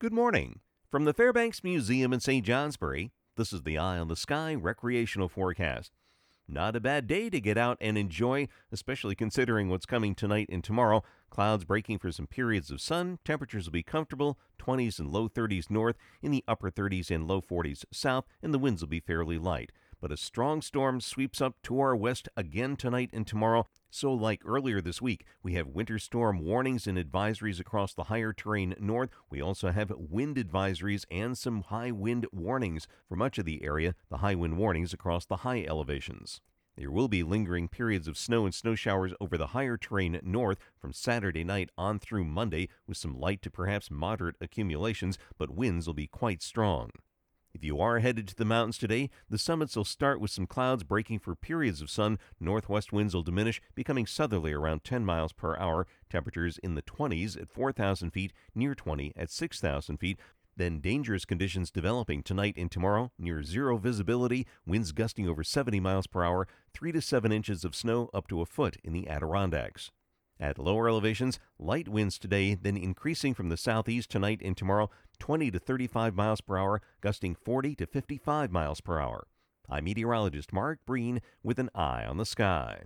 Good morning. From the Fairbanks Museum in St. Johnsbury, this is the Eye on the Sky recreational forecast. Not a bad day to get out and enjoy, especially considering what's coming tonight and tomorrow. Clouds breaking for some periods of sun. Temperatures will be comfortable, 20s and low 30s north, in the upper 30s and low 40s south, and the winds will be fairly light. But a strong storm sweeps up to our west again tonight and tomorrow. So like earlier this week, we have winter storm warnings and advisories across the higher terrain north. We also have wind advisories and some high wind warnings for much of the area, the high wind warnings across the high elevations. There will be lingering periods of snow and snow showers over the higher terrain north from Saturday night on through Monday, with some light to perhaps moderate accumulations, but winds will be quite strong. If you are headed to the mountains today, the summits will start with some clouds breaking for periods of sun. Northwest winds will diminish, becoming southerly around 10 miles per hour. Temperatures in the 20s at 4,000 feet, near 20 at 6,000 feet. Then dangerous conditions developing tonight and tomorrow. Near zero visibility, winds gusting over 70 miles per hour, 3 to 7 inches of snow up to a foot in the Adirondacks. At lower elevations, light winds today, then increasing from the southeast tonight and tomorrow, 20 to 35 miles per hour, gusting 40 to 55 miles per hour. I'm meteorologist Mark Breen with an Eye on the Sky.